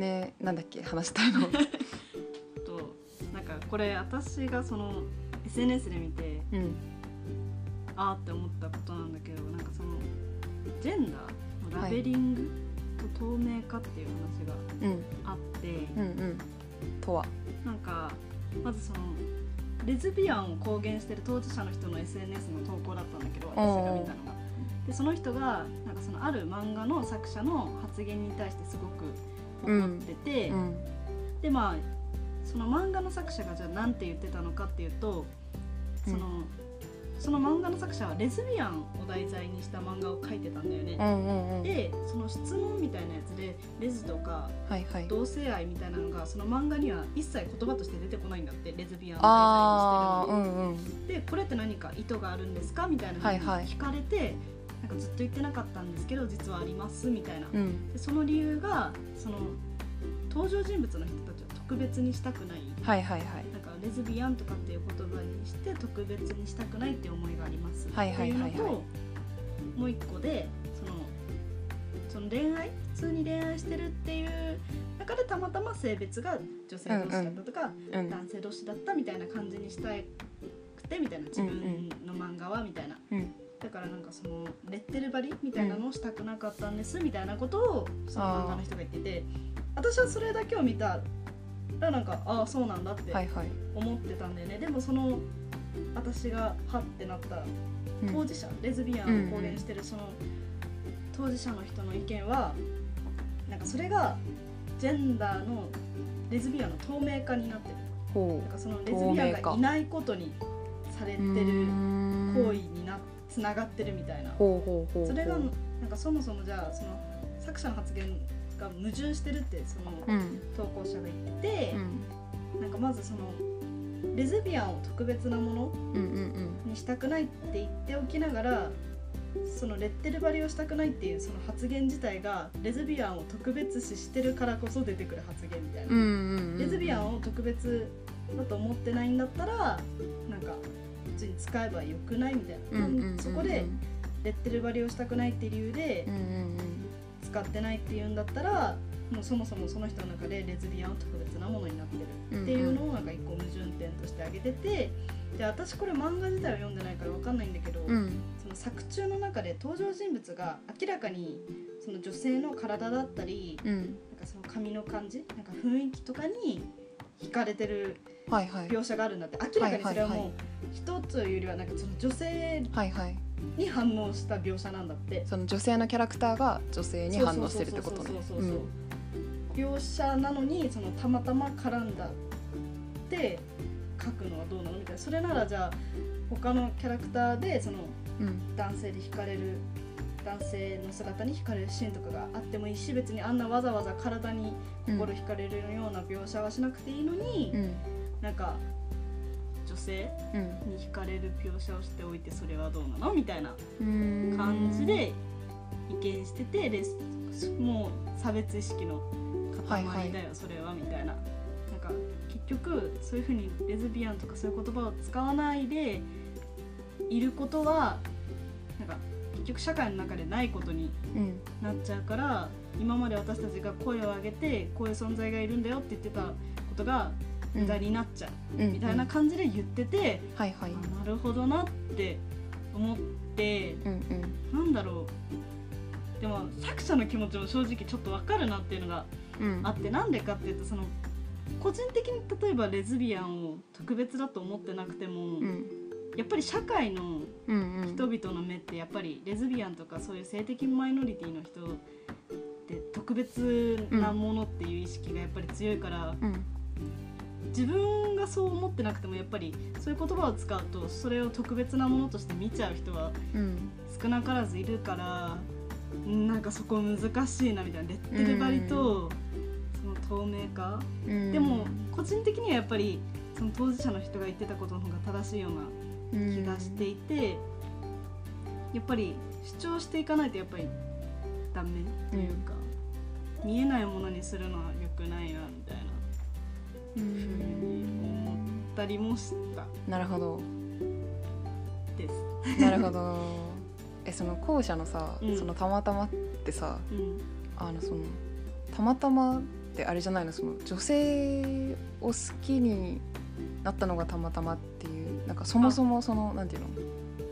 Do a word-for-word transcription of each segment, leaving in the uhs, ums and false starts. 金なんだっけ話したいのとなんかこれ私がその エスエヌエス で見て、うん、あーって思ったことなんだけど、なんかそのジェンダーのラベリングと透明化っていう話があって、はいうんうんうん、とはなんかまずそのレズビアンを公言してる当事者の人の エスエヌエス の投稿だったんだけど、私が見たのがで、その人がなんかそのある漫画の作者の発言に対してすごく怒ってて、うんうん、でまあその漫画の作者がじゃあなんて言ってたのかっていうと、その、うん、その漫画の作者はレズビアンを題材にした漫画を描いてたんだよね、うんうんうん、でその質問みたいなやつでレズとか同性愛みたいなのがその漫画には一切言葉として出てこないんだって、レズビアンを題材にしてるのに、うんうん、でこれって何か意図があるんですかみたいなのに聞かれて、はいはい、なんかずっと言ってなかったんですけど実はありますみたいな、うん、でその理由がその登場人物の人たちを特別にしたくない、はいはいはい、レズビアンとかっていう言葉にして特別にしたくないっていう思いがありますっていうのと、もう一個でその、その恋愛普通に恋愛してるっていう中でたまたま性別が女性同士だったとか、うんうん、男性同士だったみたいな感じにしたくてみたいな、自分の漫画はみたいな、うんうん、だからなんかそのレッテル貼りみたいなのをしたくなかったんですみたいなことをその漫画の人が言ってて、私はそれだけを見ただなんかああそうなんだって思ってたんだよね、はいはい、でもその私がハッてなった当事者、うん、レズビアンを公言してるその当事者の人の意見はなんかそれがジェンダーのレズビアンの透明化になってる、ほう、なんかそのレズビアンがいないことにされてる行為になつながってるみたいな、ほうほうほうほう、それがなんかそもそもじゃあその作者の発言が矛盾してるってその投稿者が言ってて、うん、なんかまずそのレズビアンを特別なものにしたくないって言っておきながら、そのレッテル貼りをしたくないっていうその発言自体がレズビアンを特別視してるからこそ出てくる発言みたいな、うんうんうん、レズビアンを特別だと思ってないんだったらなんか普通に使えばよくないみたいな、うんうんうんうん、そこでレッテル貼りをしたくないっていう理由で、うんうんうん、使ってないっていうんだったらもうそもそもその人の中でレズビアンは特別なものになってるっていうのをなんか一個矛盾点として挙げてて、で私これ漫画自体は読んでないから分かんないんだけど、うん、その作中の中で登場人物が明らかにその女性の体だったり、うん、なんかその髪の感じなんか雰囲気とかに惹かれてる描写があるんだって、はいはい、明らかにそれはもう一つよりはなんかその女性、はいはい、に反応した描写なんだって、その女性のキャラクターが女性に反応してるってことね、描写なのにそのたまたま絡んだって書くのはどうなのみたいな、それならじゃあ他のキャラクターでその男性で惹かれる、うん、男性の姿に惹かれるシーンとかがあってもいいし、別にあんなわざわざ体に心惹かれるような描写はしなくていいのに、うん、なんか女性に惹かれる描写をしておいてそれはどうなのみたいな感じで意見してて、でもう差別意識の塊だよ、はいはい、それはみたいな、なんか結局そういう風にレズビアンとかそういう言葉を使わないでいることはなんか結局社会の中でないことになっちゃうから、うん、今まで私たちが声を上げてこういう存在がいるんだよって言ってたことが無駄になっちゃう、うん、みたいな感じで言ってて、うんはいはい、なるほどなって思って、うんうん、なんだろう、でも作者の気持ちも正直ちょっと分かるなっていうのがあって、うん、なんでかっていうとその個人的に例えばレズビアンを特別だと思ってなくても、うん、やっぱり社会の人々の目ってやっぱりレズビアンとかそういう性的マイノリティの人って特別なものっていう意識がやっぱり強いから、うんうん自分がそう思ってなくてもやっぱりそういう言葉を使うとそれを特別なものとして見ちゃう人は少なからずいるから、うん、なんかそこ難しいなみたいなレッテル貼りとその透明化、うん、でも個人的にはやっぱりその当事者の人が言ってたことの方が正しいような気がしていて、うん、やっぱり主張していかないとやっぱりダメというか、うん、見えないものにするのは良くないなみたいなふうに思ったりもした。なるほどですなるほどえその後者のさ、うん、そのたまたまってさ、うん、あのそのたまたまっってあれじゃないの、その女性を好きになったのがたまたまっていう、なんかそもそもそのなんていうの、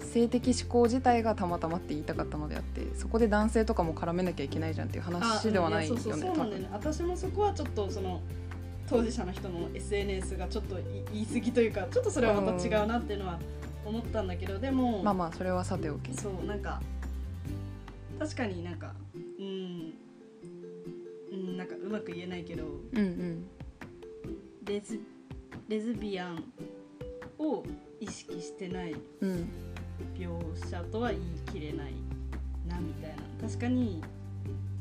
性的指向自体がたまたまって言いたかったのであって、そこで男性とかも絡めなきゃいけないじゃんっていう話ではないよね。そうそうそうなんだよね。私もそこはちょっとその当事者の人の エスエヌエス がちょっと言い過ぎというか、ちょっとそれはまた違うなっていうのは思ったんだけど、でもまあまあそれはさておき、そうなんか確かになんかうんなんかうまく言えないけど、うんうん、レズ、レズビアンを意識してない描写とは言い切れないなみたいな、確かに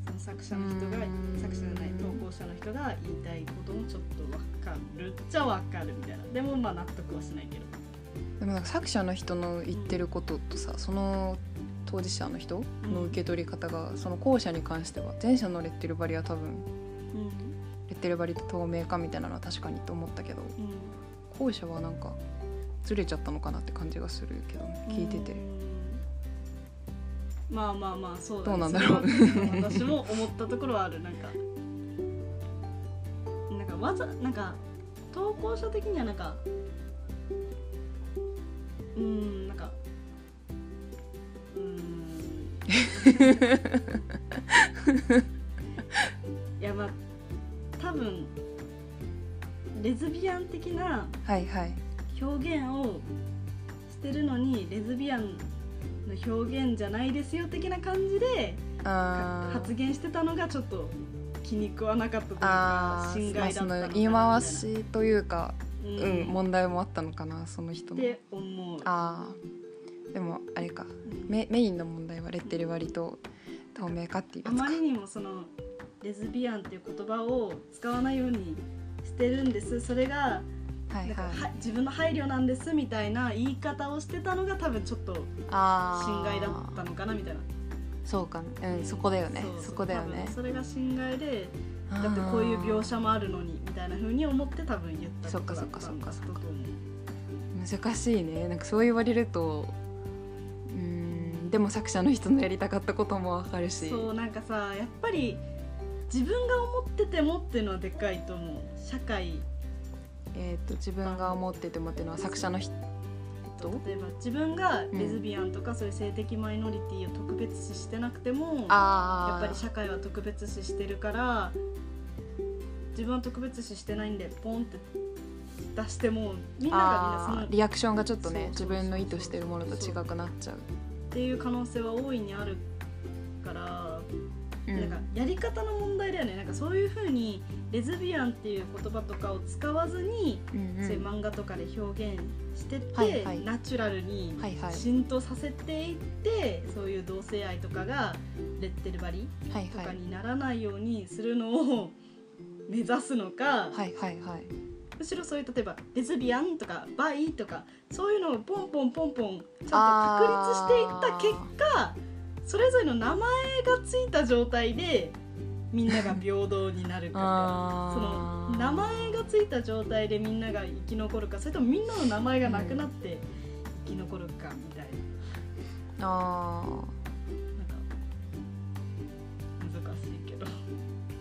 その作者の人が作者じゃない投稿者の人が言いたいこともちょっと分かるっちゃ分かるみたいな、でもまあ納得はしないけど、でもなんか作者の人の言ってることとさ、うん、その当事者の人の受け取り方が、うん、その後者に関しては前者のレッテル貼りは多分、うん、レッテル貼りって透明化みたいなのは確かにと思ったけど、うん、後者はなんかずれちゃったのかなって感じがするけど、ね、聞いてて、うん、まあまあまあそうだね、どうなんだろう私も思ったところはある。なんかなんかわざなんか投稿者的にはなんかうーんなんかいやまあ多分レズビアン的な表現をしてるのに、はいはい、レズビアンの表現じゃないですよ的な感じで発言してたのがちょっと気に食わなかったというか、侵害だったのかなみたいな、まあ、その言い回しというか、うんうん、問題もあったのかなその人のって思う。あでもあれか、うん、メ, メインの問題はレッテル割りと透明化っていうやつか。あまりにもそのレズビアンっていう言葉を使わないようにしてるんです、それが、はいはい、なんかは自分の配慮なんですみたいな言い方をしてたのが多分ちょっと侵害だったのかなみたいな。そうか、うん、そこだよね、そうそうそこだよね。それが侵害で、だってこういう描写もあるのにみたいな風に思って多分言ったことだったんだと思う。難しいね、なんかそう言われると。でも作者の人のやりたかったこともわかるし、そうなんかさ、やっぱり自分が思っててもっていうのはでかいと思う。社会、えーと、自分が思っててもっていうのは作者の人、例えば自分がレズビアンとか、うん、そういう性的マイノリティを特別視してなくても、あやっぱり社会は特別視してるから、自分は特別視してないんでポンって出してもみんながみんなそのリアクションがちょっとね、そうそうそうそう、自分の意図してるものと違くなっちゃうっていう可能性は大いにあるから、うん、なんかやり方の問題だよね。なんかそういう風にレズビアンっていう言葉とかを使わずに、うんうん、そういう漫画とかで表現してって、はいはい、ナチュラルに浸透させていって、はいはい、そういう同性愛とかがレッテル貼りとかにならないようにするのを目指すのか、はいはいはい、むしろそういう例えばレズビアンとかバイとかそういうのをポンポンポンポンちゃんと確立していった結果、それぞれの名前がついた状態でみんなが平等になるかみたいな、その名前がついた状態でみんなが生き残るか、それともみんなの名前がなくなって生き残るかみたいな、うん、あなんか難しいけど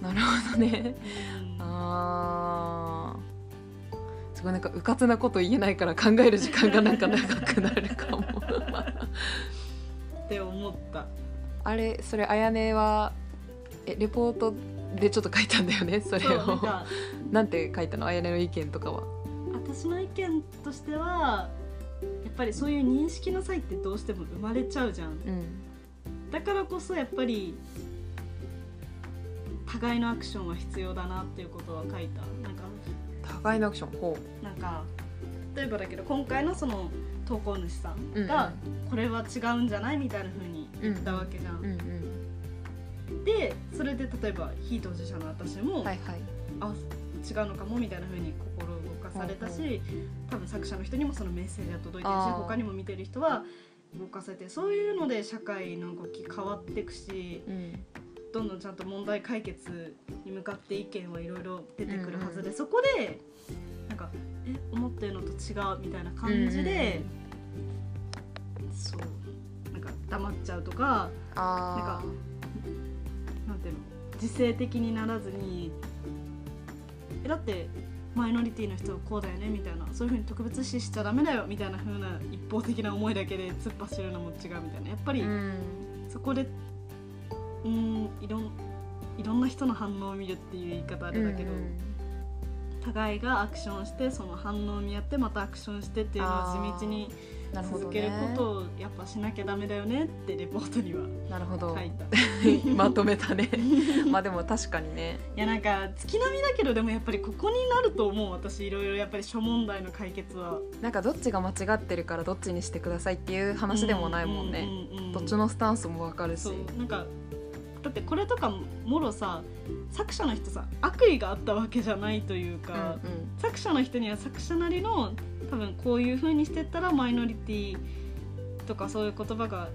なるほどね、うん、あーすごいなんかうかつなこと言えないから考える時間がなんか長くなるかもって思った。あれそれあやねはえレポートでちょっと書いたんだよね、それを な, なんて書いたの、あやねの意見とかは。私の意見としてはやっぱりそういう認識の差ってどうしても生まれちゃうじゃん、うん、だからこそやっぱり互いのアクションは必要だなっていうことは書いた。なんか互いのアクション、ほうなんか例えばだけど今回のその投稿主さんがこれは違うんじゃないみたいな風に言ったわけじゃん、うんうんうん、でそれで例えば非当事者の私も、はいはい、あ違うのかもみたいな風に心動かされたし、はいはい、多分作者の人にもそのメッセージが届いてるし、他にも見てる人は動かされて、そういうので社会の動き変わっていくし、うんどんどんちゃんと問題解決に向かって意見はいろいろ出てくるはずで、うんうん、そこでなんかえ思ってるのと違うみたいな感じで、うんうん、そうなんか黙っちゃうとか、あなんかなんていうの、自制的にならずにだってマイノリティの人はこうだよねみたいな、そういう風に特別視しちゃダメだよみたいな風な一方的な思いだけで突っ走るのも違うみたいな、やっぱりそこでうーんいろんいろんな人の反応を見るっていう言い方あれだけど、互いがアクションしてその反応を見合ってまたアクションしてっていうのを地道に続けることをやっぱしなきゃダメだよねってレポートには書いた。まとめたねまあでも確かにね、いやなんか月並みだけどでもやっぱりここになると思う。私いろいろやっぱり諸問題の解決はなんかどっちが間違ってるからどっちにしてくださいっていう話でもないもんね、うんうんうんうん、どっちのスタンスも分かるし、そうなんかだってこれとかもろさ作者の人さ悪意があったわけじゃないというか、うんうん、作者の人には作者なりの多分こういう風にしてったらマイノリティとかそういう言葉が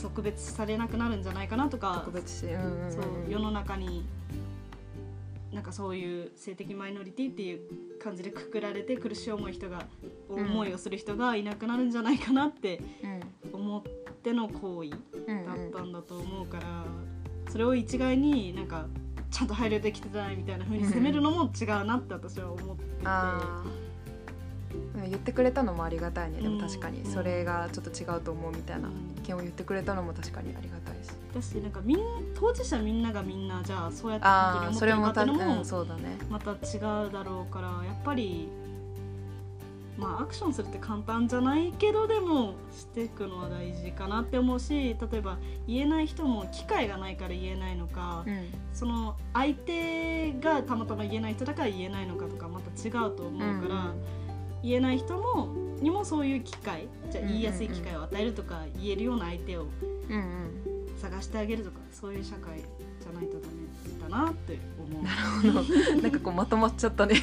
特別されなくなるんじゃないかなとか、特別し、うんうんうん、そう世の中になんかそういう性的マイノリティっていう感じでくくられて苦しい思い人が、うん、思いをする人がいなくなるんじゃないかなって思っての行為だったんだと思うから、うんうん、それを一概になんかちゃんと配慮できてないみたいな風に責めるのも違うなって私は思ってて、うん、あ言ってくれたのもありがたいね。でも確かにそれがちょっと違うと思うみたいな意見を言ってくれたのも確かにありがたいし、私なんかみん当事者みんながみんなじゃあそうやって本当に思ってるかってのもまた違うだろうから、やっぱりまあアクションするって簡単じゃないけどでもしていくのは大事かなって思うし、例えば言えない人も機会がないから言えないのか、うん、その相手がたまたま言えない人だから言えないのかとかまた違うと思うから、うん言えない人もにもそういう機会じゃ言いやすい機会を与えるとか、うんうん、言えるような相手を探してあげるとか、そういう社会じゃないとダメだなって思う。なるほどなんかこうまとまっちゃったね